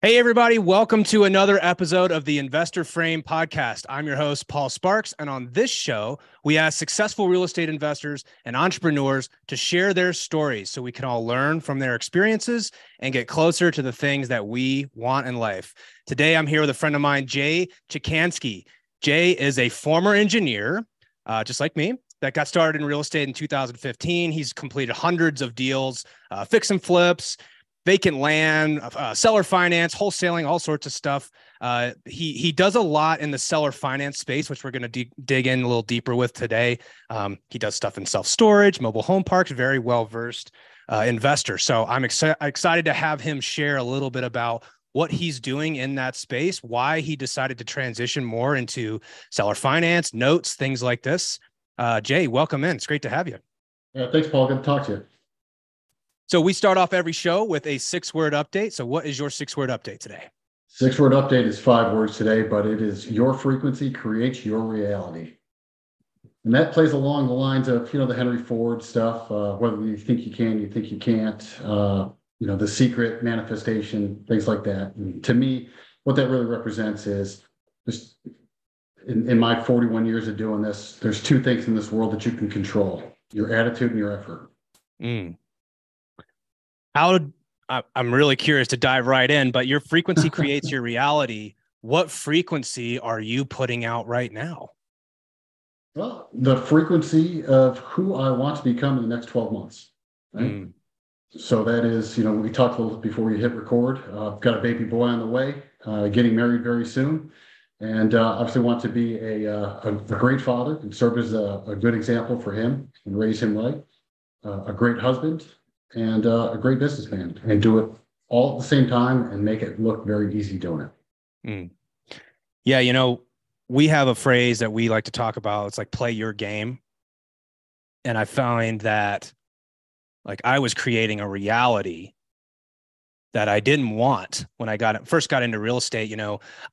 Hey, everybody. Welcome to another episode of the Investor Frame podcast. I'm your host, Paul Sparks. And on this show, we ask successful real estate investors and entrepreneurs to share their stories so we can all learn from their experiences and get closer to the things that we want in life. Today, I'm here with a friend of mine, Jay Chekansky. Jay is a former engineer, just like me, that got started in real estate in 2015. He's completed hundreds of deals, fix and flips, vacant land, seller finance, wholesaling, all sorts of stuff. He does a lot in the seller finance space, which we're going to dig in a little deeper with today. He does stuff in self-storage, mobile home parks, very well-versed investor. So I'm excited to have him share a little bit about what he's doing in that space, why he decided to transition more into seller finance, notes, things like this. Jay, welcome in. It's great to have you. Yeah, thanks, Paul. Good to talk to you. So we start off every show with a six-word update. So what is your six-word update today? Six-word update is five words today, but it is your frequency creates your reality. And that plays along the lines of, the Henry Ford stuff, whether you think you can, you think you can't, the secret manifestation, things like that. And to me, what that really represents is just in my 41 years of doing this, there's two things in this world that you can control, your attitude and your effort. Mm. I'm really curious to dive right in, but your frequency creates your reality. What frequency are you putting out right now? Well, the frequency of who I want to become in the next 12 months. Right? Mm. So that is, we talked a little before we hit record. I've got a baby boy on the way, getting married very soon. And obviously want to be a great father and serve as a good example for him and raise him right. A great husband. And a great businessman, and do it all at the same time and make it look very easy doing it. Mm. Yeah. We have a phrase that we like to talk about. It's like play your game. And I find that I was creating a reality that I didn't want when I first got into real estate.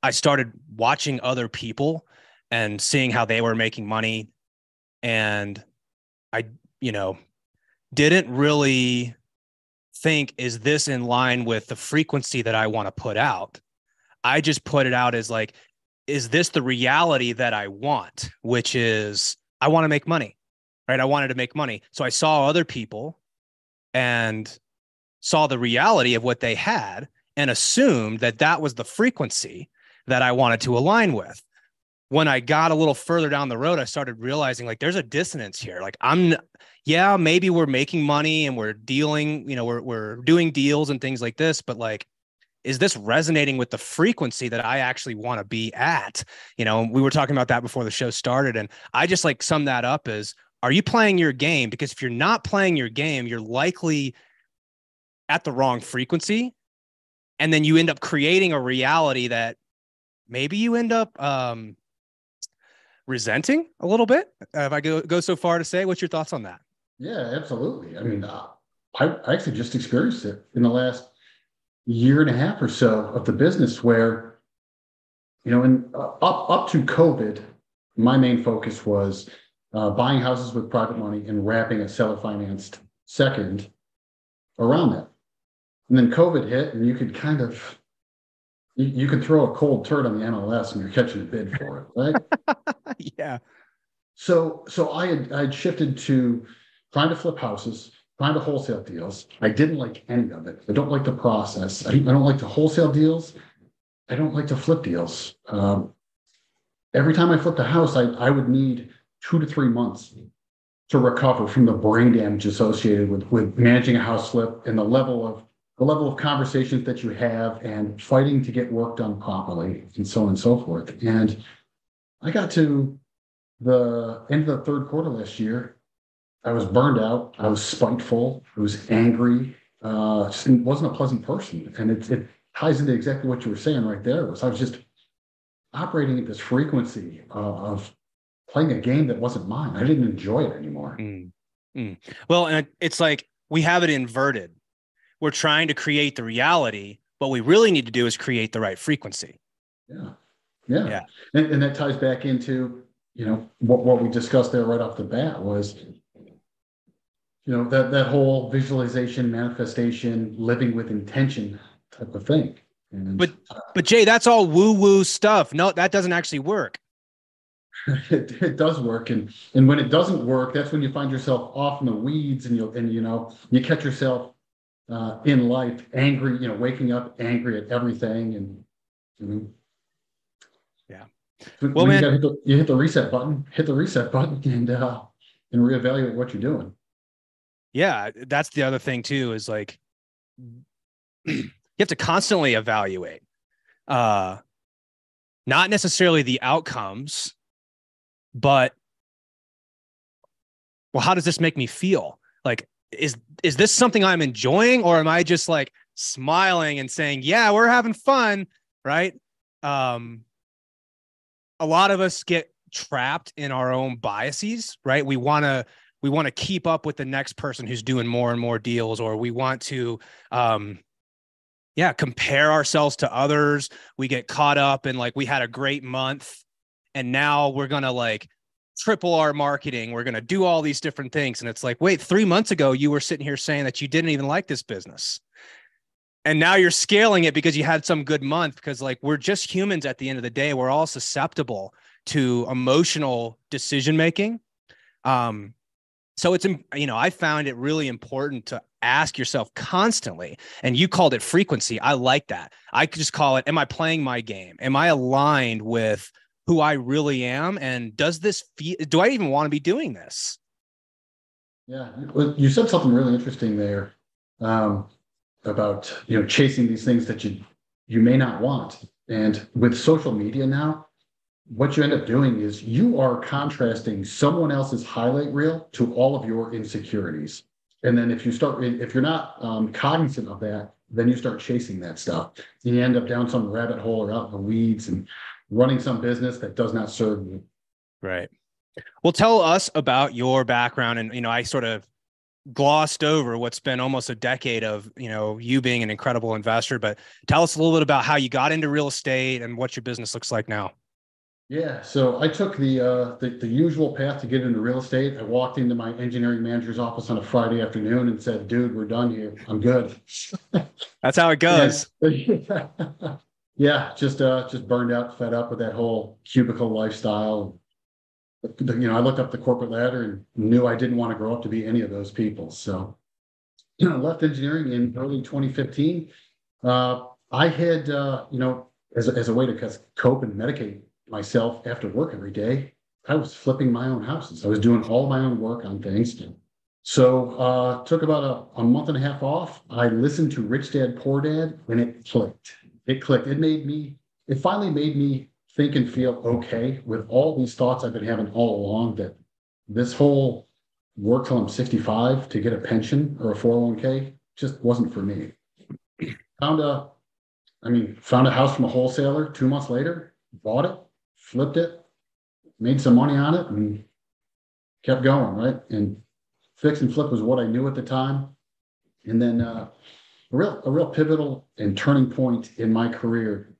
I started watching other people and seeing how they were making money. And I, didn't really think, is this in line with the frequency that I want to put out? I just put it out as is this the reality that I want? Which is, I want to make money, right? I wanted to make money. So I saw other people and saw the reality of what they had and assumed that that was the frequency that I wanted to align with. When I got a little further down the road, I started realizing there's a dissonance here. Maybe we're making money and we're dealing, we're doing deals and things like this, but is this resonating with the frequency that I actually want to be at? We were talking about that before the show started. And I just sum that up as, are you playing your game? Because if you're not playing your game, you're likely at the wrong frequency. And then you end up creating a reality that maybe you end up, resenting a little bit, if I go so far to say. What's your thoughts on that? Yeah, absolutely. I mean, I actually just experienced it in the last year and a half or so of the business where, up to COVID, my main focus was buying houses with private money and wrapping a seller financed second around that. And then COVID hit and you could you can throw a cold turd on the MLS and you're catching a bid for it, right? Yeah. So I had shifted to trying to flip houses, trying to wholesale deals. I didn't like any of it. I don't like the process. I don't like the wholesale deals. I don't like to flip deals. Every time I flipped a house, I would need 2 to 3 months to recover from the brain damage associated with managing a house flip and the level of conversations that you have and fighting to get work done properly and so on and so forth. And I got to the end of the third quarter last year. I was burned out. I was spiteful. I was angry. Just wasn't a pleasant person. And it ties into exactly what you were saying right there. I was just operating at this frequency of playing a game that wasn't mine. I didn't enjoy it anymore. Mm. Mm. Well, and it's we have it inverted. We're trying to create the reality. What we really need to do is create the right frequency. Yeah. Yeah. Yeah. And that ties back into, what we discussed there right off the bat was, that whole visualization, manifestation, living with intention type of thing. And but Jay, that's all woo-woo stuff. No, that doesn't actually work. It does work. And when it doesn't work, that's when you find yourself off in the weeds, and you catch yourself in life angry, waking up angry at everything. And yeah. Well, man, you hit the reset button, and reevaluate what you're doing. Yeah. That's the other thing too, is like, you have to constantly evaluate, not necessarily the outcomes, but, well, how does this make me feel? Like, is this something I'm enjoying, or am I just like smiling and saying, yeah, we're having fun, right? A lot of us get trapped in our own biases, right? We want to keep up with the next person who's doing more and more deals, or we want to, compare ourselves to others. We get caught up in like, we had a great month and now we're going to like triple our marketing. We're going to do all these different things. And it's like, wait, 3 months ago, you were sitting here saying that you didn't even like this business. And now you're scaling it because you had some good month, because like, we're just humans at the end of the day. We're all susceptible to emotional decision-making. So it's, I found it really important to ask yourself constantly, and you called it frequency. I like that. I could just call it, am I playing my game? Am I aligned with who I really am? And does this feel, do I even want to be doing this? Yeah. You said something really interesting there about, chasing these things that you may not want. And with social media now, what you end up doing is you are contrasting someone else's highlight reel to all of your insecurities. And then if you're not cognizant of that, then you start chasing that stuff. And you end up down some rabbit hole or out in the weeds and running some business that does not serve you. Right. Well, tell us about your background. And, I sort of glossed over what's been almost a decade of, you being an incredible investor, but tell us a little bit about how you got into real estate and what your business looks like now. Yeah, so I took the usual path to get into real estate. I walked into my engineering manager's office on a Friday afternoon and said, dude, we're done here. I'm good. That's how it goes. Yeah, just burned out, fed up with that whole cubicle lifestyle. I looked up the corporate ladder and knew I didn't want to grow up to be any of those people. So I left engineering in early 2015. I had, as a way to cope and medicate myself after work every day, I was flipping my own houses. I was doing all my own work on things. So took about a month and a half off. I listened to Rich Dad Poor Dad, and it clicked. It finally made me think and feel okay with all these thoughts I've been having all along, that this whole work till I'm 65 to get a pension or a 401k just wasn't for me. Found a house from a wholesaler 2 months later, bought it, flipped it, made some money on it, and kept going, right? And fix and flip was what I knew at the time. And then a real pivotal and turning point in my career,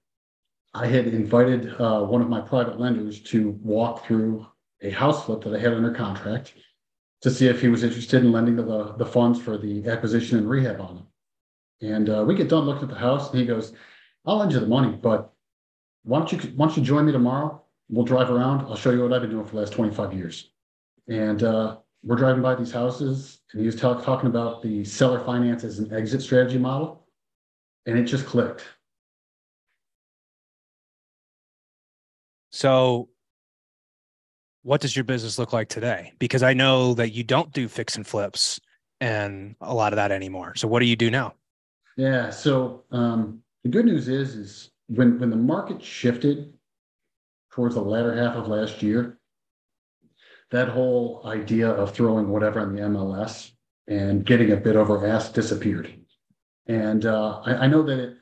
I had invited one of my private lenders to walk through a house flip that I had under contract to see if he was interested in lending the funds for the acquisition and rehab on it. And we get done looking at the house, and he goes, I'll lend you the money, but why don't you join me tomorrow? We'll drive around. I'll show you what I've been doing for the last 25 years. And we're driving by these houses, and he was talking about the seller finance as an exit strategy model, and it just clicked. So what does your business look like today? Because I know that you don't do fix and flips and a lot of that anymore. So what do you do now? Yeah. So the good news is when the market shifted towards the latter half of last year, that whole idea of throwing whatever on the MLS and getting a bid over ask disappeared. And I know that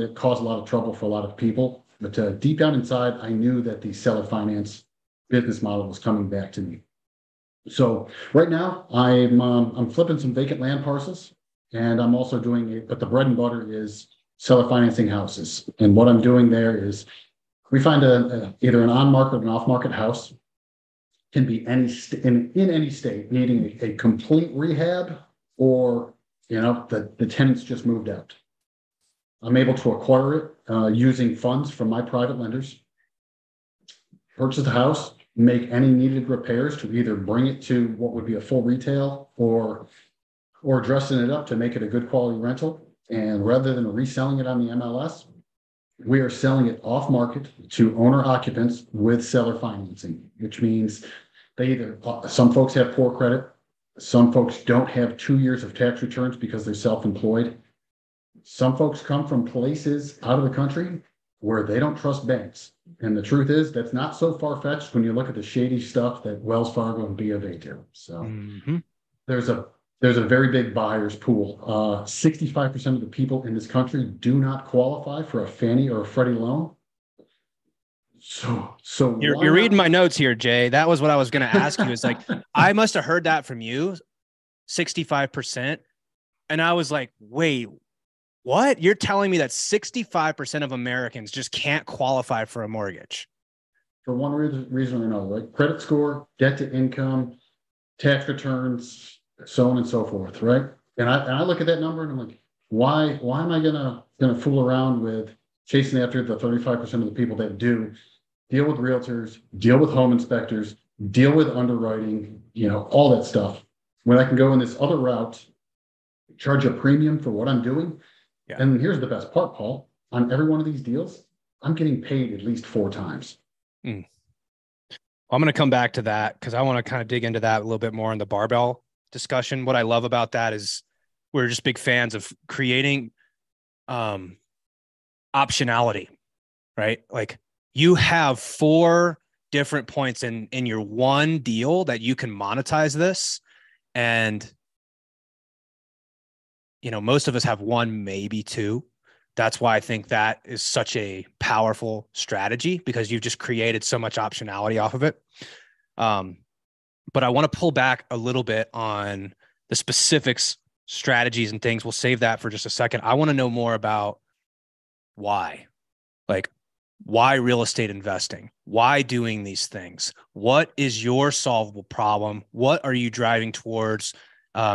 it caused a lot of trouble for a lot of people, but deep down inside, I knew that the seller finance business model was coming back to me. So right now, I'm flipping some vacant land parcels, and I'm also doing it. But the bread and butter is seller financing houses. And what I'm doing there is we find either an on-market or an off-market house, can be in any state, needing a complete rehab, or the tenants just moved out. I'm able to acquire it using funds from my private lenders, purchase the house, make any needed repairs to either bring it to what would be a full retail or dressing it up to make it a good quality rental. And rather than reselling it on the MLS, we are selling it off market to owner occupants with seller financing, which means they either, some folks have poor credit, some folks don't have 2 years of tax returns because they're self-employed. Some folks come from places out of the country where they don't trust banks. And the truth is, that's not so far-fetched when you look at the shady stuff that Wells Fargo and B of A do. So there's a very big buyer's pool. 65% of the people in this country do not qualify for a Fannie or a Freddie loan. So you're reading my notes here, Jay. That was what I was going to ask you. It's like, I must have heard that from you, 65%. And I was like, wait, what? You're telling me that 65% of Americans just can't qualify for a mortgage? For one reason or another, right? Credit score, debt to income, tax returns, so on and so forth, right? And I look at that number and I'm like, why am I going to fool around with chasing after the 35% of the people that do? Deal with realtors, deal with home inspectors, deal with underwriting, all that stuff. When I can go in this other route, charge a premium for what I'm doing. Yeah. And here's the best part, Paul. On every one of these deals, I'm getting paid at least 4 times. Mm. I'm going to come back to that because I want to kind of dig into that a little bit more in the barbell discussion. What I love about that is we're just big fans of creating optionality, right? Like, you have 4 different points in your one deal that you can monetize this. And, most of us have 1, maybe 2. That's why I think that is such a powerful strategy, because you've just created so much optionality off of it. But I want to pull back a little bit on the specifics, strategies, and things. We'll save that for just a second. I want to know more about why. Like, why real estate investing? Why doing these things? What is your solvable problem? What are you driving towards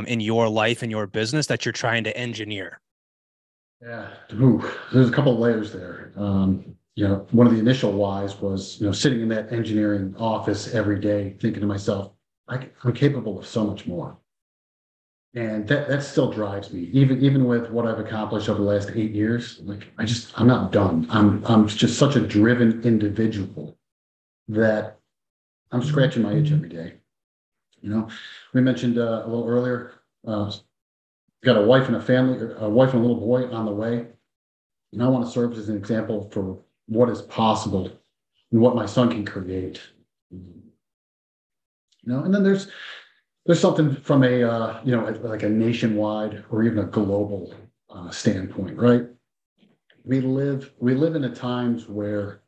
in your life and your business that you're trying to engineer? Yeah, there's a couple of layers there. One of the initial whys was, sitting in that engineering office every day thinking to myself, I'm capable of so much more. And that still drives me, even with what I've accomplished over the last 8 years. Like, I'm not done. I'm just such a driven individual that I'm scratching my itch every day. We mentioned a little earlier, got a wife and a family, or a wife and a little boy on the way. And I want to serve as an example for what is possible and what my son can create. And then there's something from a, like a nationwide or even a global standpoint, right? We live in a times where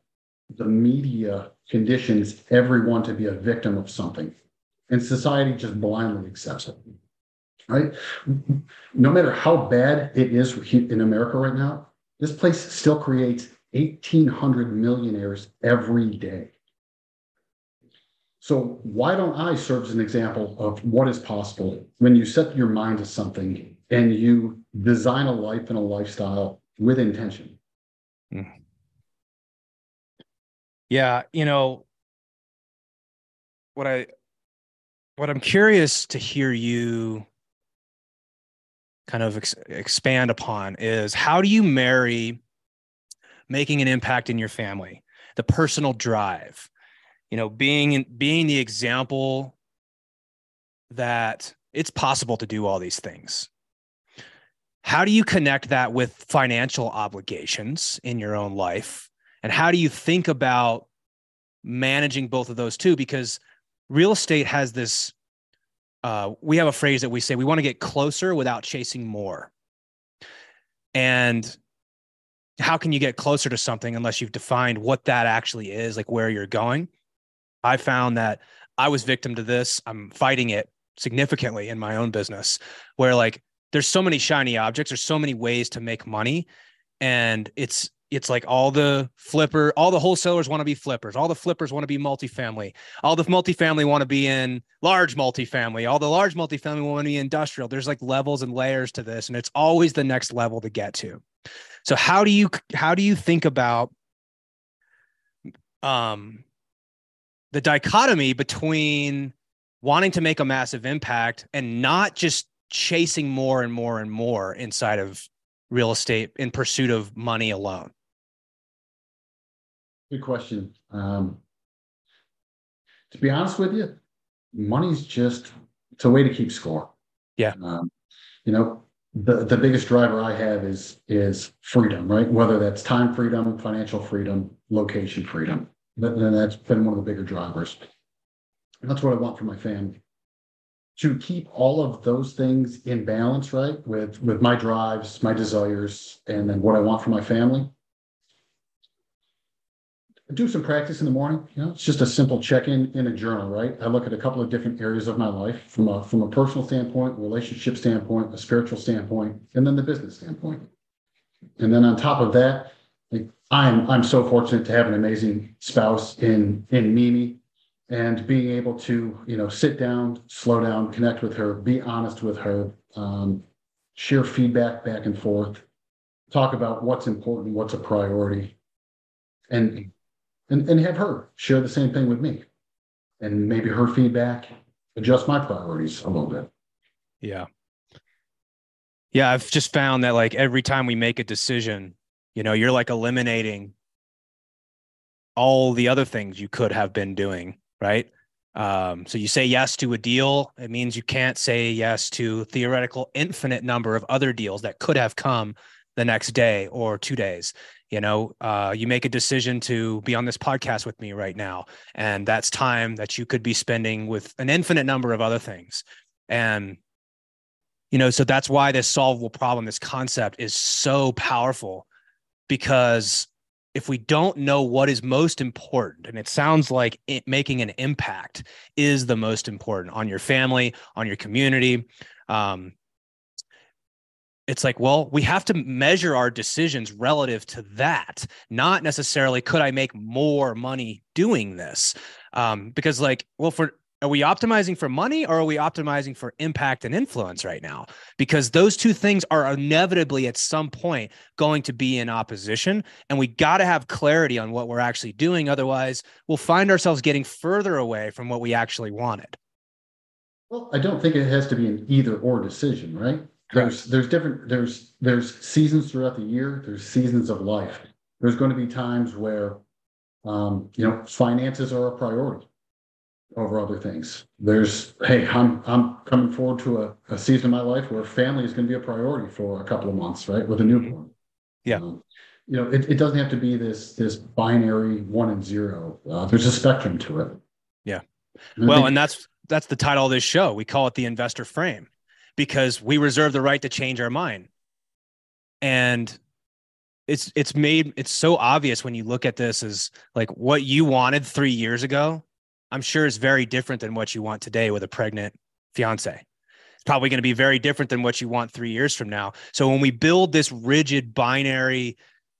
the media conditions everyone to be a victim of something, and society just blindly accepts it, right? No matter how bad it is in America right now, this place still creates 1,800 millionaires every day. So why don't I serve as an example of what is possible when you set your mind to something and you design a life and a lifestyle with intention? Yeah, what I'm curious to hear you kind of expand upon is, how do you marry making an impact in your family, the personal drive, being the example that it's possible to do all these things? How do you connect that with financial obligations in your own life? And how do you think about managing both of those two? Because real estate has this, we have a phrase that we say, we want to get closer without chasing more. And how can you get closer to something unless you've defined what that actually is, like where you're going? I found that I was victim to this. I'm fighting it significantly in my own business, where like there's so many shiny objects, there's so many ways to make money. And it's like all the wholesalers want to be flippers. All the flippers want to be multifamily. All the multifamily want to be in large multifamily. All the large multifamily want to be industrial. There's like levels and layers to this. And it's always the next level to get to. So how do you think about the dichotomy between wanting to make a massive impact and not just chasing more and more and more inside of real estate in pursuit of money alone? Good question. To be honest with you, money's just, it's a way to keep score. Yeah. You know, the biggest driver I have is freedom, right? Whether that's time freedom, financial freedom, location freedom. And that's been one of the bigger drivers. And that's what I want for my family. To keep all of those things in balance, right? With my drives, my desires, and then what I want for my family. Do some practice in the morning. You know, it's just a simple check-in in a journal, right? I look at a couple of different areas of my life from a personal standpoint, relationship standpoint, a spiritual standpoint, and then the business standpoint. And then on top of that, like, I'm so fortunate to have an amazing spouse in Mimi, and being able to, you know, sit down, slow down, connect with her, be honest with her, share feedback back and forth, talk about what's important, what's a priority, and have her share the same thing with me, and maybe her feedback, adjust my priorities a little bit. Yeah. Yeah. I've just found that, like, every time we make a decision, you know, you're like eliminating all the other things you could have been doing, right? So you say yes to a deal. It means you can't say yes to theoretical infinite number of other deals that could have come the next day or 2 days. You know, you make a decision to be on this podcast with me right now, and that's time that you could be spending with an infinite number of other things. And, you know, so that's why this solvable problem, this concept, is so powerful, because if we don't know what is most important, and it sounds like making an impact is the most important on your family, on your community, it's like, well, we have to measure our decisions relative to that, not necessarily could I make more money doing this? Because, like, well, are we optimizing for money, or are we optimizing for impact and influence right now? Because those two things are inevitably at some point going to be in opposition, and we got to have clarity on what we're actually doing. Otherwise, we'll find ourselves getting further away from what we actually wanted. Well, I don't think it has to be an either or decision, right? There's seasons throughout the year. There's seasons of life. There's going to be times where, you know, finances are a priority over other things. There's, hey, I'm coming forward to a season of my life where family is going to be a priority for a couple of months, right? With a newborn. Yeah. You know, it doesn't have to be this binary 1 and 0. There's a spectrum to it. Yeah. And that's the title of this show. We call it the Investor Frame, because we reserve the right to change our mind. And it's so obvious when you look at this, as like what you wanted 3 years ago, I'm sure is very different than what you want today with a pregnant fiance. It's probably going to be very different than what you want 3 years from now. So when we build this rigid binary,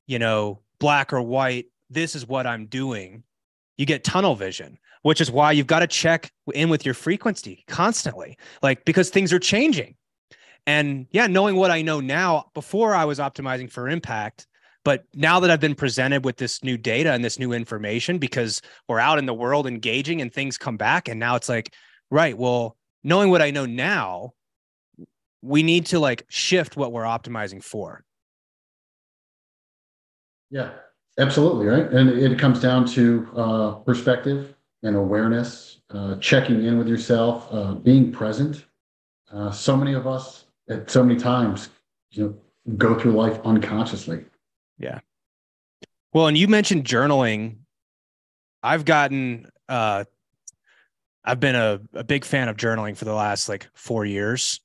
you know, black or white, this is what I'm doing, you get tunnel vision, which is why you've got to check in with your frequency constantly, like, because things are changing. And yeah, knowing what I know now, before I was optimizing for impact, but now that I've been presented with this new data and this new information, because we're out in the world engaging and things come back. And now it's like, right, well, knowing what I know now, we need to, like, shift what we're optimizing for. Yeah, absolutely. Right. And it comes down to perspective and awareness, checking in with yourself, being present. So many of us at so many times, you know, go through life unconsciously. Yeah. Well, and you mentioned journaling. I've gotten, I've been a big fan of journaling for the last, like, 4 years.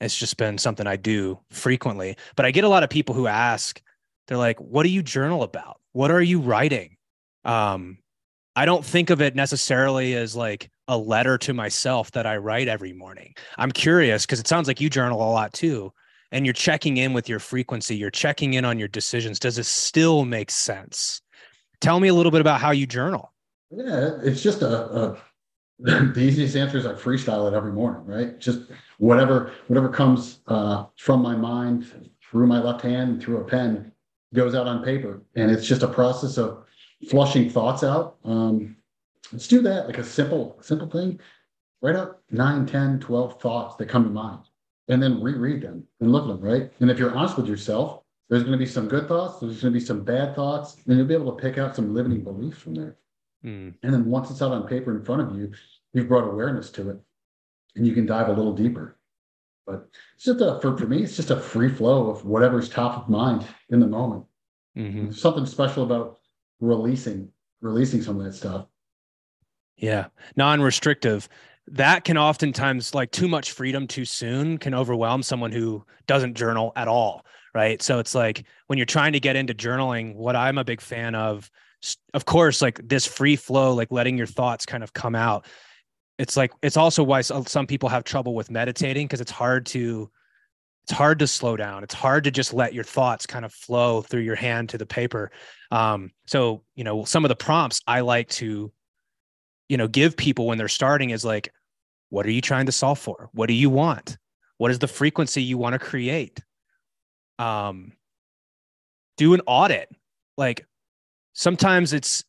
It's just been something I do frequently, but I get a lot of people who ask, they're like, what do you journal about? What are you writing? I don't think of it necessarily as like a letter to myself that I write every morning. I'm curious, because it sounds like you journal a lot too, and you're checking in with your frequency. You're checking in on your decisions. Does it still make sense? Tell me a little bit about how you journal. Yeah, it's just the easiest answer is I freestyle it every morning, right? Just whatever comes from my mind, through my left hand, through a pen, goes out on paper. And it's just a process of flushing thoughts out. Let's do that, like a simple thing. Write up 9, 10, 12 thoughts that come to mind, and then reread them and look at them, right? And if you're honest with yourself, there's going to be some good thoughts, there's going to be some bad thoughts, and you'll be able to pick out some limiting beliefs from there. And then once it's out on paper in front of you, you've brought awareness to it, and you can dive a little deeper. But it's just for me, it's just a free flow of whatever's top of mind in the moment. There's something special about releasing some of that stuff. Yeah, non-restrictive. That can oftentimes, like, too much freedom too soon can overwhelm someone who doesn't journal at all, right? So it's like when you're trying to get into journaling, what I'm a big fan of course, like this free flow, like letting your thoughts kind of come out. It's like, it's also why some people have trouble with meditating, because it's hard to slow down. It's hard to just let your thoughts kind of flow through your hand to the paper. So, you know, some of the prompts I like to, you know, give people when they're starting is like, what are you trying to solve for? What do you want? What is the frequency you want to create? Do an audit. Like sometimes it's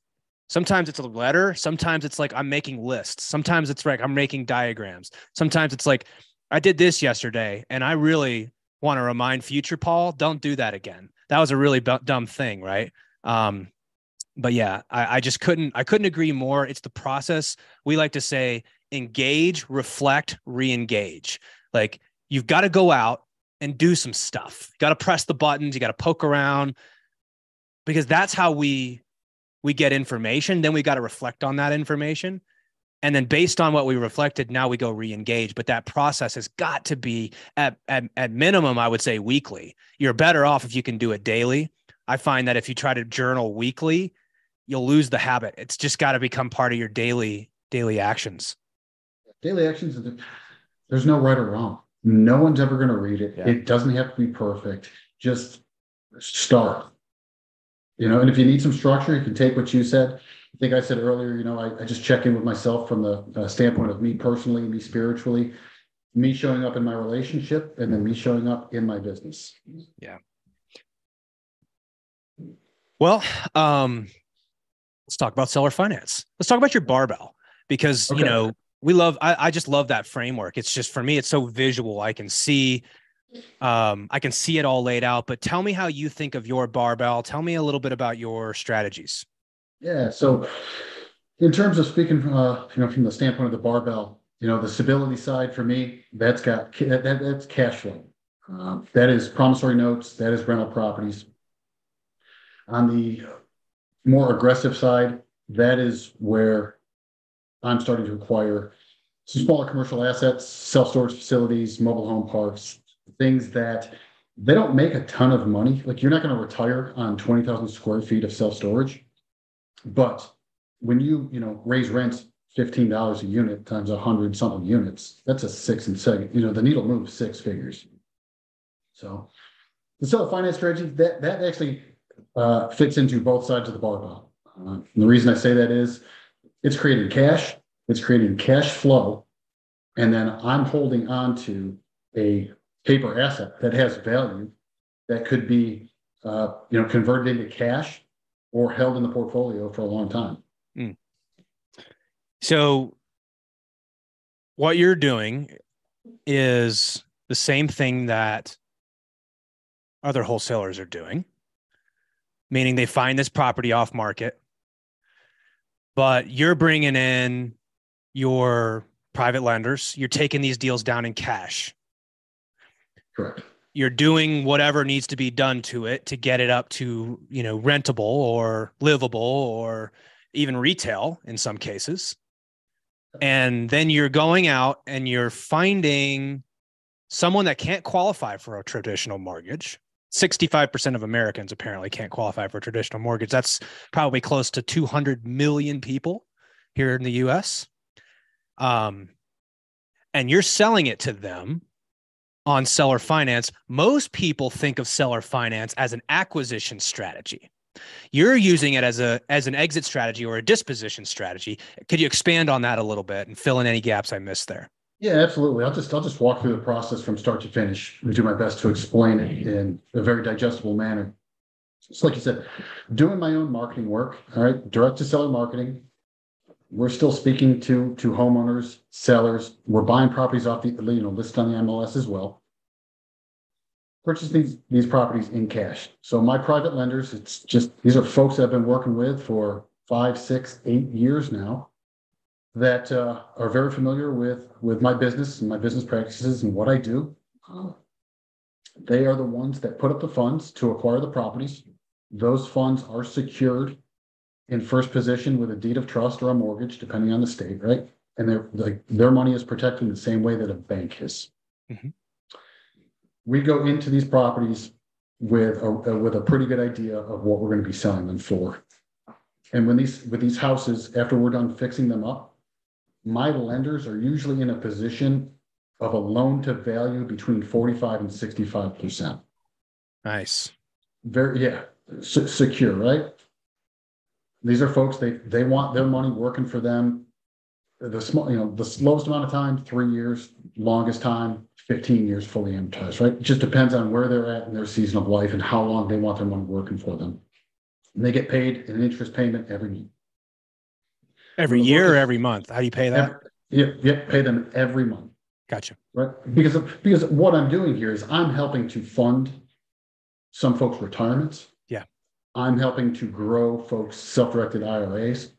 a letter. Sometimes it's like, I'm making lists. Sometimes it's like, I'm making diagrams. Sometimes it's like, I did this yesterday and I really want to remind future Paul, don't do that again. That was a really dumb thing. Right. But yeah, I just couldn't agree more. It's the process. We like to say, engage, reflect, re-engage. Like, you've got to go out and do some stuff. You got to press the buttons. You got to poke around, because that's how we get information. Then we got to reflect on that information. And then based on what we reflected, now we go re-engage. But that process has got to be at minimum, I would say weekly. You're better off if you can do it daily. I find that if you try to journal weekly, you'll lose the habit. It's just got to become part of your daily actions. Daily actions, there's no right or wrong. No one's ever going to read it. Yeah. It doesn't have to be perfect. Just start. You know, and if you need some structure, you can take what you said. I think I said earlier, you know, I just check in with myself from the standpoint of me personally, me spiritually, me showing up in my relationship, and then me showing up in my business. Yeah. Well, let's talk about seller finance. Let's talk about your barbell, because, okay, you know, I just love that framework. It's just, for me, it's so visual. I can see it all laid out, but tell me how you think of your barbell. Tell me a little bit about your strategies. Yeah. So in terms of speaking, you know, from the standpoint of the barbell, you know, the stability side for me, that's cash flow. That is promissory notes. That is rental properties. On the more aggressive side, that is where I'm starting to acquire some smaller commercial assets, self-storage facilities, mobile home parks, things that they don't make a ton of money. Like, you're not going to retire on 20,000 square feet of self-storage, but when you know, raise rents $15 a unit times 100 something units, that's a 6 and 7, you know, the needle moves 6 figures. So the seller finance strategy, that actually fits into both sides of the barbell. And the reason I say that is it's creating cash, it's creating cash flow, and then I'm holding on to a paper asset that has value that could be you know, converted into cash or held in the portfolio for a long time. So what you're doing is the same thing that other wholesalers are doing, meaning they find this property off market, but you're bringing in your private lenders. You're taking these deals down in cash. Correct. You're doing whatever needs to be done to it to get it up to, you know, rentable or livable or even retail in some cases. And then you're going out and you're finding someone that can't qualify for a traditional mortgage. 65% of Americans apparently can't qualify for a traditional mortgage. That's probably close to 200 million people here in the US. And you're selling it to them on seller finance. Most people think of seller finance as an acquisition strategy. You're using it as an exit strategy or a disposition strategy. Could you expand on that a little bit and fill in any gaps I missed there? Yeah, absolutely. I'll just walk through the process from start to finish and do my best to explain it in a very digestible manner. So like you said, doing my own marketing work, all right, direct to seller marketing. We're still speaking to homeowners, sellers. We're buying properties off the listed on the MLS as well. Purchasing these properties in cash. So my private lenders, it's just these are folks that I've been working with for 5, 6, 8 years now that are very familiar with my business and my business practices and what I do. They are the ones that put up the funds to acquire the properties. Those funds are secured in first position with a deed of trust or a mortgage, depending on the state, right? And their money is protected in the same way that a bank is. Mm-hmm. We go into these properties with a pretty good idea of what we're going to be selling them for. And with these houses, after we're done fixing them up, my lenders are usually in a position of a loan to value between 45 and 65%. Nice. Secure, right? These are folks, they want their money working for them. The slowest amount of time, 3 years, longest time, 15 years fully amortized, right? It just depends on where they're at in their season of life and how long they want their money working for them. And they get paid an interest payment every year. Every year or every month? How do you pay that? Pay them every month. Gotcha. Right? Because what I'm doing here is I'm helping to fund some folks' retirements. I'm helping to grow folks' self-directed IRAs.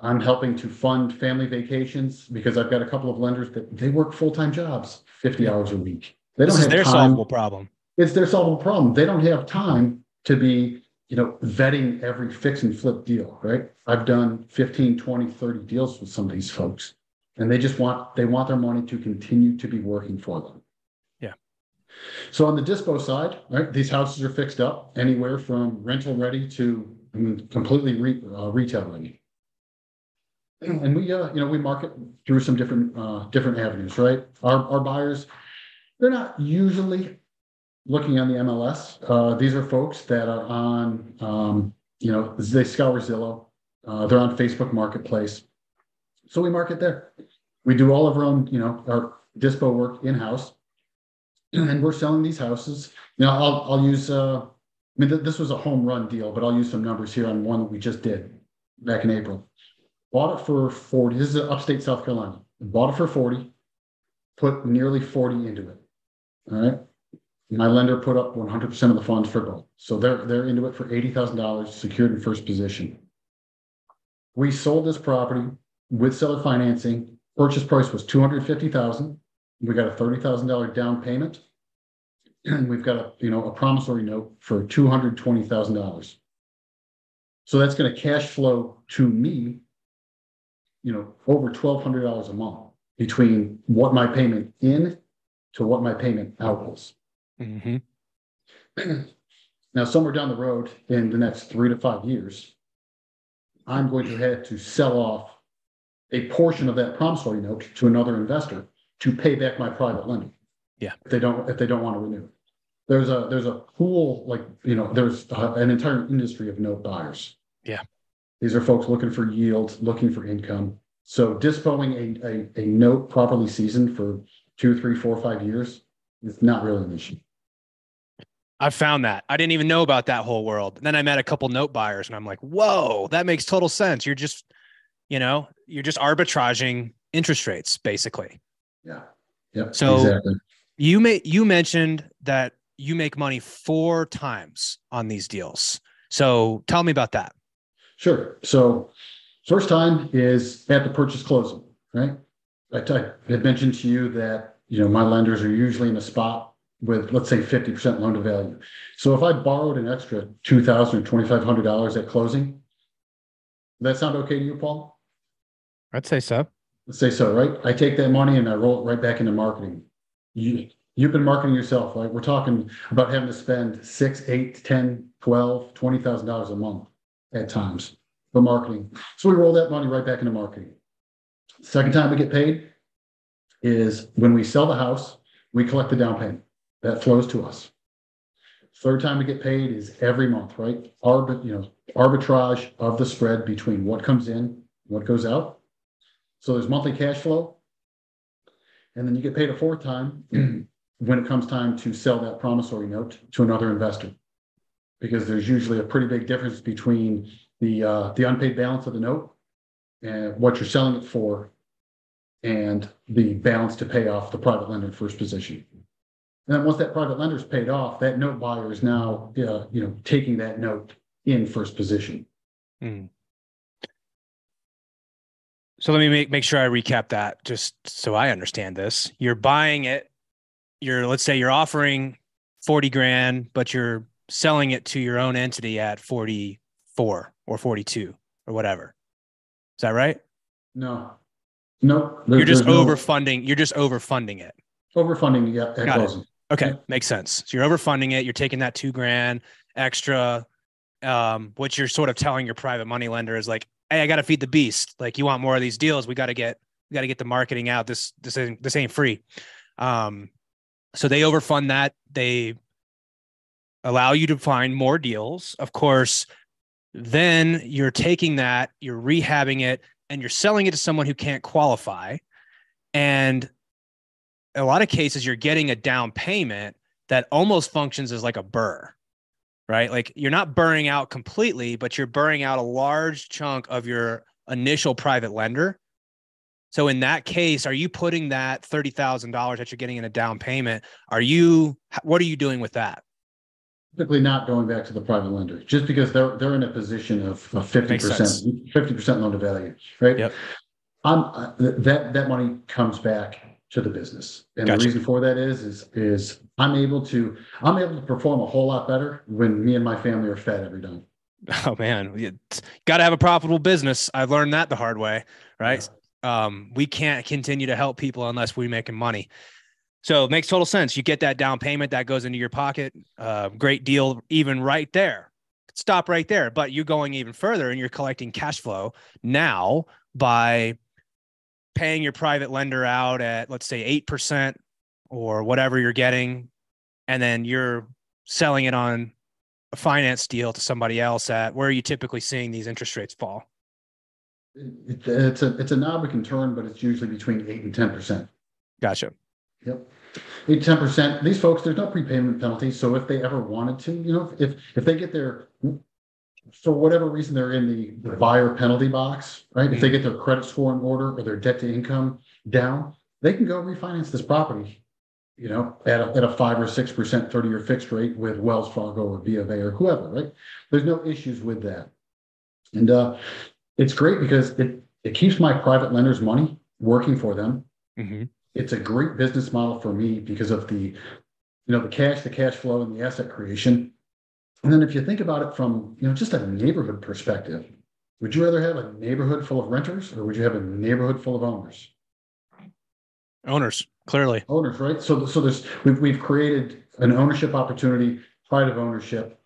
I'm helping to fund family vacations because I've got a couple of lenders that they work full-time jobs, 50 hours a week. They don't have time. It's their solvable problem. It's their solvable problem. They don't have time to be, vetting every fix and flip deal, right? I've done 15, 20, 30 deals with some of these folks, and they want their money to continue to be working for them. So on the dispo side, right, these houses are fixed up anywhere from rental ready to completely retail ready, and we we market through some different avenues, right? Our buyers, they're not usually looking on the MLS. These are folks that are on they scour Zillow, they're on Facebook Marketplace, so we market there. We do all of our own our dispo work in house. And we're selling these houses. I'll use, this was a home run deal, but I'll use some numbers here on one that we just did back in April. Bought it for 40. This is upstate South Carolina. Bought it for 40, put nearly 40 into it. All right. My lender put up 100% of the funds for both. So they're into it for $80,000, secured in first position. We sold this property with seller financing. Purchase price was $250,000. We got a $30,000 down payment, and we've got a promissory note for $220,000. So that's going to cash flow to me, over $1,200 a month between what my payment in to what my payment out was. Mm-hmm. Now, somewhere down the road in the next 3 to 5 years, I'm going to have to sell off a portion of that promissory note to another investor to pay back my private lender. Yeah. If they don't want to renew. There's a pool, there's an entire industry of note buyers. Yeah. These are folks looking for yield, looking for income. So dispoing a note properly seasoned for 2, 3, 4, 5 years is not really an issue. I found that. I didn't even know about that whole world. And then I met a couple note buyers and I'm like, whoa, that makes total sense. You're just, you're just arbitraging interest rates basically. Yeah. Yep. So exactly. You mentioned that you make money 4 times on these deals. So tell me about that. Sure. So first time is at the purchase closing, right? I had mentioned to you that, my lenders are usually in a spot with, let's say, 50% loan to value. So if I borrowed an extra $2,000 or $2,500 at closing, does that sound okay to you, Paul? I'd say so. Let's say so, right? I take that money and I roll it right back into marketing. You've been marketing yourself, right? We're talking about having to spend $6, $8, $10, $12, $20,000 a month at times for marketing. So we roll that money right back into marketing. Second time we get paid is when we sell the house, we collect the down payment. That flows to us. Third time we get paid is every month, right? Arbitrage of the spread between what comes in, what goes out. So there's monthly cash flow. And then you get paid a fourth time when it comes time to sell that promissory note to another investor, because there's usually a pretty big difference between the unpaid balance of the note and what you're selling it for and the balance to pay off the private lender first position. And then once that private lender is paid off, that note buyer is now taking that note in first position. Mm. So let me make sure I recap that just so I understand this. You're buying it. Let's say you're offering 40 grand, but you're selling it to your own entity at 44 or 42 or whatever. Is that right? No. You're just overfunding it. Overfunding, yeah. Got it. Okay, yeah. Makes sense. So you're overfunding it. You're taking that $2,000 extra. What you're sort of telling your private money lender is like, hey, I got to feed the beast. Like, you want more of these deals? We got to get the marketing out. This ain't free. So they overfund that. They allow you to find more deals. Of course, then you're taking that, you're rehabbing it, and you're selling it to someone who can't qualify. And a lot of cases, you're getting a down payment that almost functions as like a burr, right? Like, you're not burring out completely, but you're burring out a large chunk of your initial private lender. So in that case, are you putting that $30,000 that you're getting in a down payment? What are you doing with that? Typically not going back to the private lender, just because they're in a position of 50% loan to value, right? Yep. That money comes back to the business. And gotcha. The reason for that is I'm able to perform a whole lot better when me and my family are fed every day. Oh man, you got to have a profitable business. I learned that the hard way, right? Yeah. We can't continue to help people unless we're making money. So it makes total sense. You get that down payment that goes into your pocket. Great deal, even right there. Stop right there. But you're going even further and you're collecting cash flow now by paying your private lender out at, let's say, 8% or whatever you're getting. And then you're selling it on a finance deal to somebody else at, where are you typically seeing these interest rates fall? It's a knob we can turn, but it's usually between 8 and 10%. Gotcha. Yep. 8-10%. These folks, there's no prepayment penalty. So if they ever wanted to, if they get their, for whatever reason, they're in the buyer penalty box, right? Mm-hmm. If they get their credit score in order or their debt to income down, they can go refinance this property, at a 5 or 6% 30-year fixed rate with Wells Fargo or B of A or whoever, right? There's no issues with that. And it's great because it keeps my private lender's money working for them. Mm-hmm. It's a great business model for me because of the cash flow and the asset creation. And then if you think about it from, just a neighborhood perspective, would you rather have a neighborhood full of renters or would you have a neighborhood full of owners? Owners, clearly. Owners, right? So we've created an ownership opportunity, pride of ownership.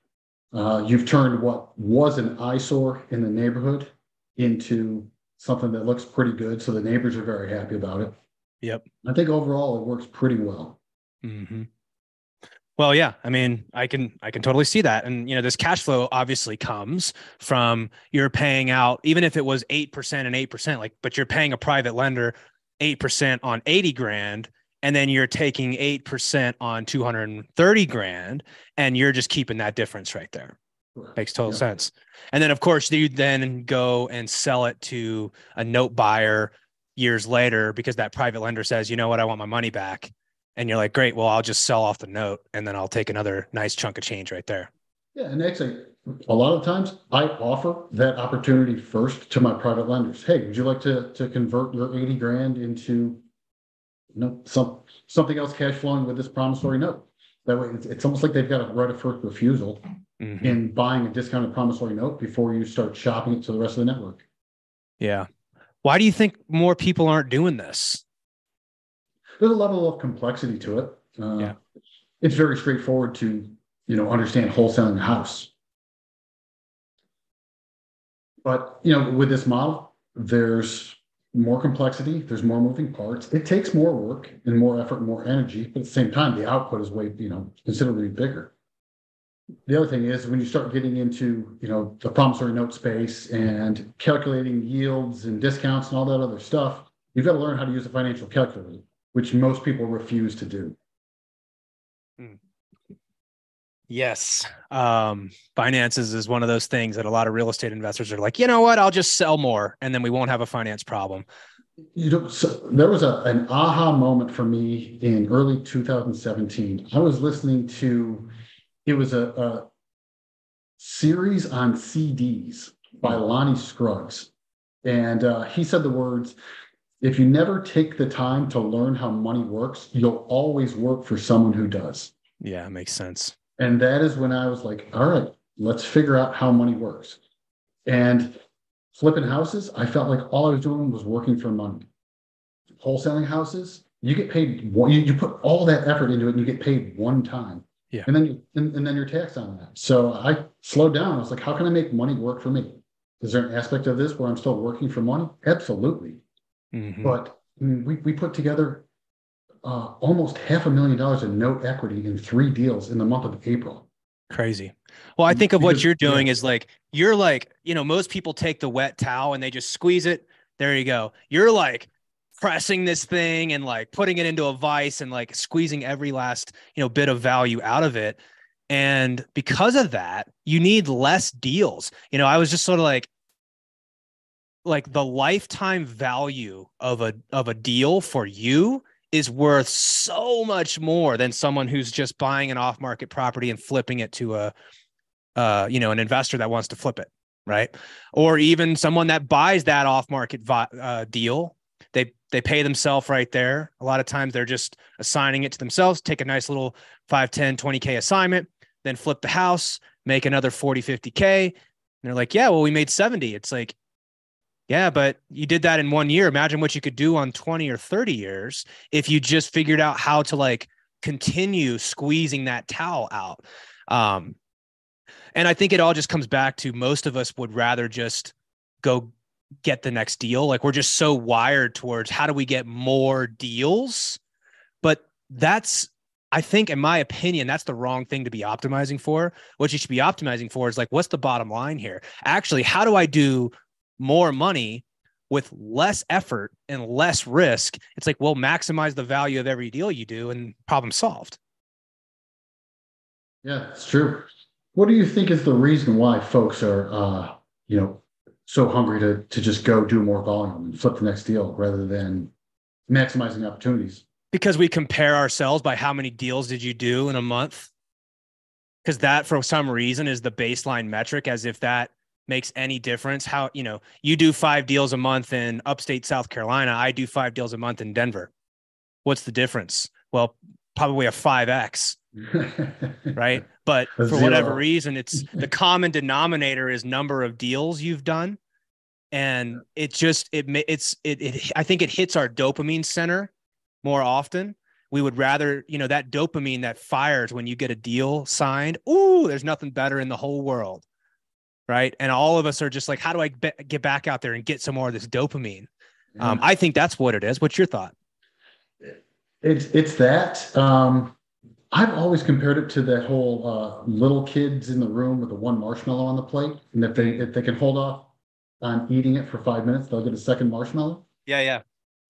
You've turned what was an eyesore in the neighborhood into something that looks pretty good. So the neighbors are very happy about it. Yep. I think overall it works pretty well. Mm-hmm. Well, yeah. I mean, I can totally see that. And, this cash flow obviously comes from you're paying out, even if it was 8% and 8%, but you're paying a private lender 8% on 80 grand, and then you're taking 8% on 230 grand, and you're just keeping that difference right there. Makes total sense. And then of course you then go and sell it to a note buyer years later, because that private lender says, you know what, I want my money back. And you're like, great, well, I'll just sell off the note and then I'll take another nice chunk of change right there. Yeah. And actually, a lot of times I offer that opportunity first to my private lenders. Hey, would you like to convert your 80 grand into something else cash flowing with this promissory note? That way it's almost like they've got a right of first refusal in buying a discounted promissory note before you start shopping it to the rest of the network. Yeah. Why do you think more people aren't doing this? There's a level of complexity to it. It's very straightforward to, understand wholesaling a house. But, with this model, there's more complexity. There's more moving parts. It takes more work and more effort and more energy. But at the same time, the output is way, considerably bigger. The other thing is when you start getting into, the promissory note space and calculating yields and discounts and all that other stuff, you've got to learn how to use a financial calculator, which most people refuse to do. Yes. Finances is one of those things that a lot of real estate investors are like, you know what, I'll just sell more and then we won't have a finance problem. You know, so there was an aha moment for me in early 2017. I was listening to, it was a series on CDs by Lonnie Scruggs. And he said the words, if you never take the time to learn how money works, you'll always work for someone who does. Yeah, it makes sense. And that is when I was like, all right, let's figure out how money works. And flipping houses, I felt like all I was doing was working for money. Wholesaling houses, you get paid, you put all that effort into it and you get paid one time. Yeah. And then you're taxed on that. So I slowed down. I was like, how can I make money work for me? Is there an aspect of this where I'm still working for money? Absolutely. Mm-hmm. But I mean, we put together almost $500,000 in no equity in 3 deals in the month of April. Crazy. Well, I think of what you're doing is like, you're like, you know, most people take the wet towel and they just squeeze it. There you go. You're like pressing this thing and like putting it into a vice and like squeezing every last, you know, bit of value out of it. And because of that, you need less deals. You know, I was just sort of like the lifetime value of a deal for you is worth so much more than someone who's just buying an off-market property and flipping it to an investor that wants to flip it, right? Or even someone that buys that off-market deal. They pay themselves right there. A lot of times they're just assigning it to themselves, take a nice little 5, 10, 20K assignment, then flip the house, make another 40, 50K. And they're like, yeah, well, we made 70. It's like, yeah, but you did that in 1 year. Imagine what you could do on 20 or 30 years if you just figured out how to like continue squeezing that towel out. And I think it all just comes back to most of us would rather just go get the next deal. Like we're just so wired towards how do we get more deals? But that's, I think, in my opinion, that's the wrong thing to be optimizing for. What you should be optimizing for is like, what's the bottom line here? Actually, how do I do more money with less effort and less risk? It's like, well, maximize the value of every deal you do and problem solved. Yeah, it's true. What do you think is the reason why folks are, so hungry to just go do more volume and flip the next deal rather than maximizing opportunities? Because we compare ourselves by how many deals did you do in a month? Because that for some reason is the baseline metric, as if that makes any difference. How, you know, you do 5 deals a month in upstate South Carolina, I do 5 deals a month in Denver. What's the difference? Well, probably a 5X, right? But for whatever reason, it's the common denominator is number of deals you've done. And it just, I think it hits our dopamine center more often. We would rather, you know, that dopamine that fires when you get a deal signed. Ooh, there's nothing better in the whole world. Right. And all of us are just like, how do I get back out there and get some more of this dopamine? Yeah. I think that's what it is. What's your thought? It's that. I've always compared it to that whole little kids in the room with the one marshmallow on the plate. And if they can hold off on eating it for 5 minutes, they'll get a second marshmallow. Yeah. Yeah.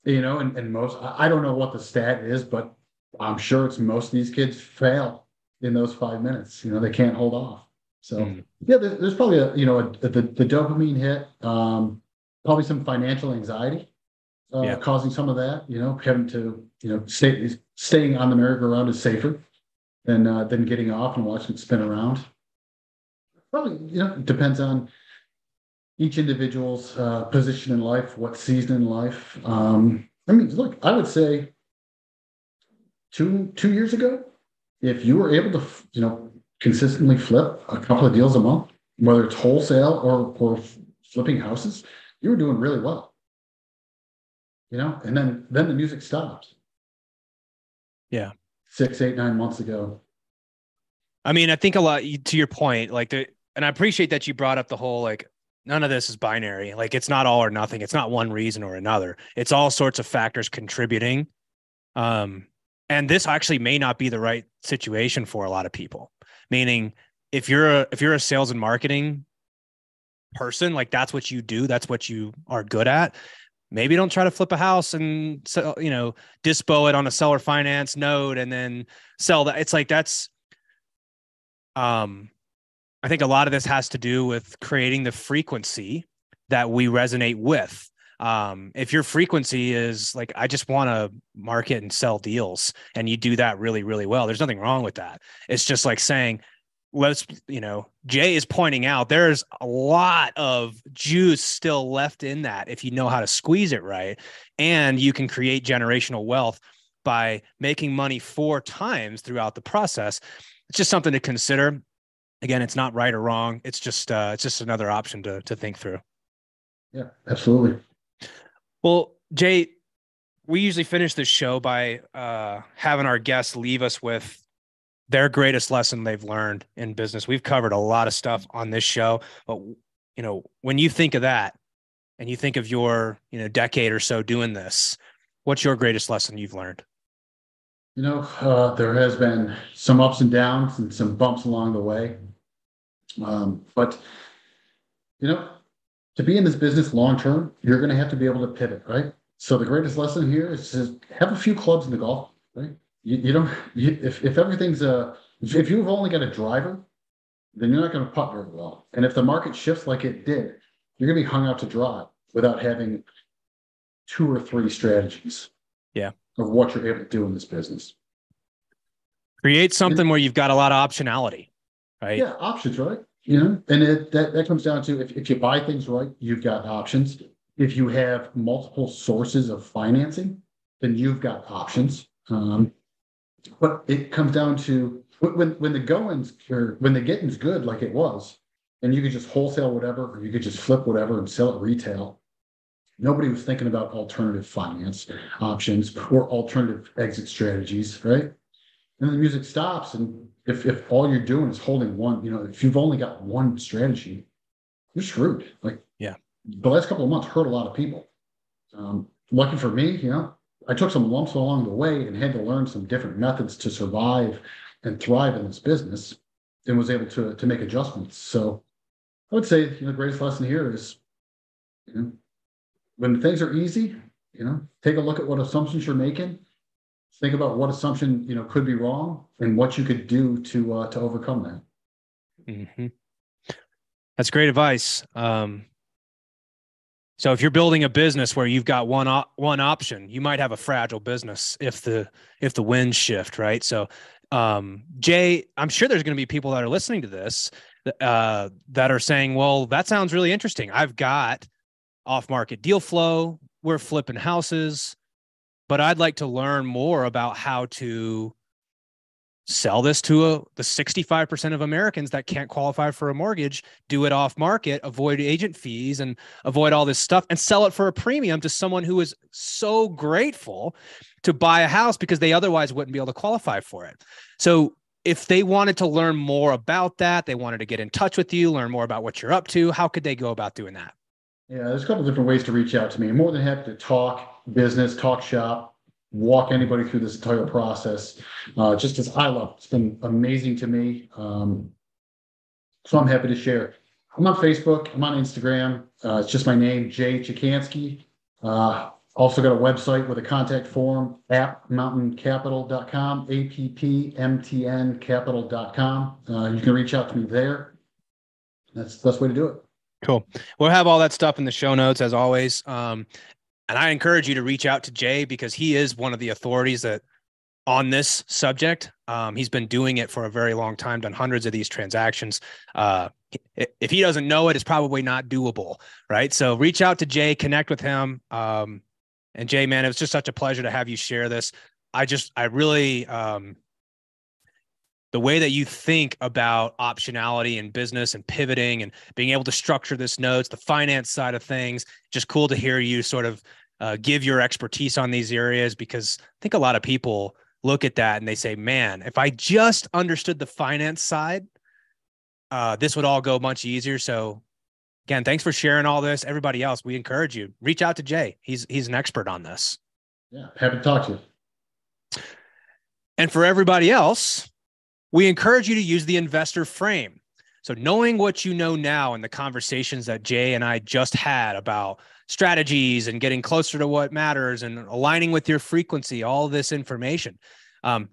You know, and most, I don't know what the stat is, but I'm sure it's most of these kids fail in those 5 minutes. You know, they can't hold off. So yeah, there's probably the dopamine hit, probably some financial anxiety causing some of that. You know, having to staying on the merry-go-round is safer than getting off and watching it spin around. Probably it depends on each individual's position in life, what season in life. I mean, look, I would say two years ago, if you were able to consistently flip a couple of deals a month, whether it's wholesale or flipping houses, you were doing really well, and then the music stopped. Yeah. 6, 8, 9 months ago. I mean, I think a lot to your point, and I appreciate that you brought up the whole, like, none of this is binary. Like, it's not all or nothing. It's not one reason or another. It's all sorts of factors contributing. And this actually may not be the right situation for a lot of people. Meaning, if you're a sales and marketing person, like that's what you do, that's what you are good at, Maybe don't try to flip a house and sell, you know, dispo it on a seller finance note and then sell that. It's like, that's, I think a lot of this has to do with creating the frequency that we resonate with. If your frequency is like, I just want to market and sell deals, and you do that really, really well, there's nothing wrong with that. It's just like saying, let's, you know, Jay is pointing out there's a lot of juice still left in that if you know how to squeeze it right. And you can create generational wealth by making money 4 times throughout the process. It's just something to consider. Again, it's not right or wrong. It's just another option to think through. Yeah, absolutely. Well, Jay, we usually finish this show by having our guests leave us with their greatest lesson they've learned in business. We've covered a lot of stuff on this show, but you know, when you think of that and you think of your, you know, decade or so doing this, what's your greatest lesson you've learned? You know, there has been some ups and downs and some bumps along the way. But you know, to be in this business long-term, you're going to have to be able to pivot, right? So the greatest lesson here is to have a few clubs in the golf, right? If you've only got a driver, then you're not going to putt very well. And if the market shifts like it did, you're going to be hung out to dry without having 2 or 3 strategies of what you're able to do in this business. Create something where you've got a lot of optionality, right? Yeah, options, right? You know, and that comes down to if you buy things right, you've got options. If you have multiple sources of financing, then you've got options. But it comes down to when the going's or when the getting's good, like it was, and you could just wholesale whatever, or you could just flip whatever and sell it retail. Nobody was thinking about alternative finance options or alternative exit strategies, right? And the music stops. And if all you're doing is holding one, you know, if you've only got one strategy, you're screwed. Like, yeah, the last couple of months hurt a lot of people. Lucky for me, you know, I took some lumps along the way and had to learn some different methods to survive and thrive in this business, and was able to make adjustments. So I would say, you know, the greatest lesson here is, you know, when things are easy, you know, take a look at what assumptions you're making. Think about what assumption, you know, could be wrong and what you could do to overcome that. Mm-hmm. That's great advice. So if you're building a business where you've got one option, you might have a fragile business if the winds shift, right? So, Jay, I'm sure there's going to be people that are listening to this that are saying, well, that sounds really interesting. I've got off-market deal flow. We're flipping houses, but I'd like to learn more about how to sell this to the 65% of Americans that can't qualify for a mortgage, do it off market, avoid agent fees and avoid all this stuff, and sell it for a premium to someone who is so grateful to buy a house because they otherwise wouldn't be able to qualify for it. So if they wanted to learn more about that, they wanted to get in touch with you, learn more about what you're up to, how could they go about doing that? Yeah, there's a couple of different ways to reach out to me. I'm more than happy to talk business, talk shop, walk anybody through this entire process, just as I love. It's been amazing to me. So I'm happy to share. I'm on Facebook. I'm on Instagram. It's just my name, Jay Chekansky. Also got a website with a contact form, appmtncapital.com, appmtncapital.com. You can reach out to me there. That's the best way to do it. Cool. We'll have all that stuff in the show notes as always. And I encourage you to reach out to Jay because he is one of the authorities that on this subject. He's been doing it for a very long time, done hundreds of these transactions. If he doesn't know it, it's probably not doable, right? So reach out to Jay, connect with him. And Jay, man, it was just such a pleasure to have you share this. I really the way that you think about optionality and business and pivoting and being able to structure this notes, the finance side of things, just cool to hear you sort of give your expertise on these areas, because I think a lot of people look at that and they say, man, if I just understood the finance side, this would all go much easier. So again, thanks for sharing all this. Everybody else, we encourage you, reach out to Jay. He's an expert on this. Yeah, happy to talk to you. And for everybody else, we encourage you to use the Investor Frame. So knowing what you know now and the conversations that Jay and I just had about strategies and getting closer to what matters and aligning with your frequency, all this information,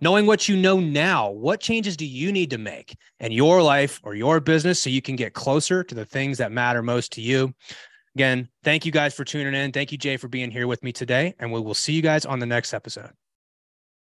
knowing what you know now, what changes do you need to make in your life or your business so you can get closer to the things that matter most to you? Again, thank you guys for tuning in. Thank you, Jay, for being here with me today. And we will see you guys on the next episode.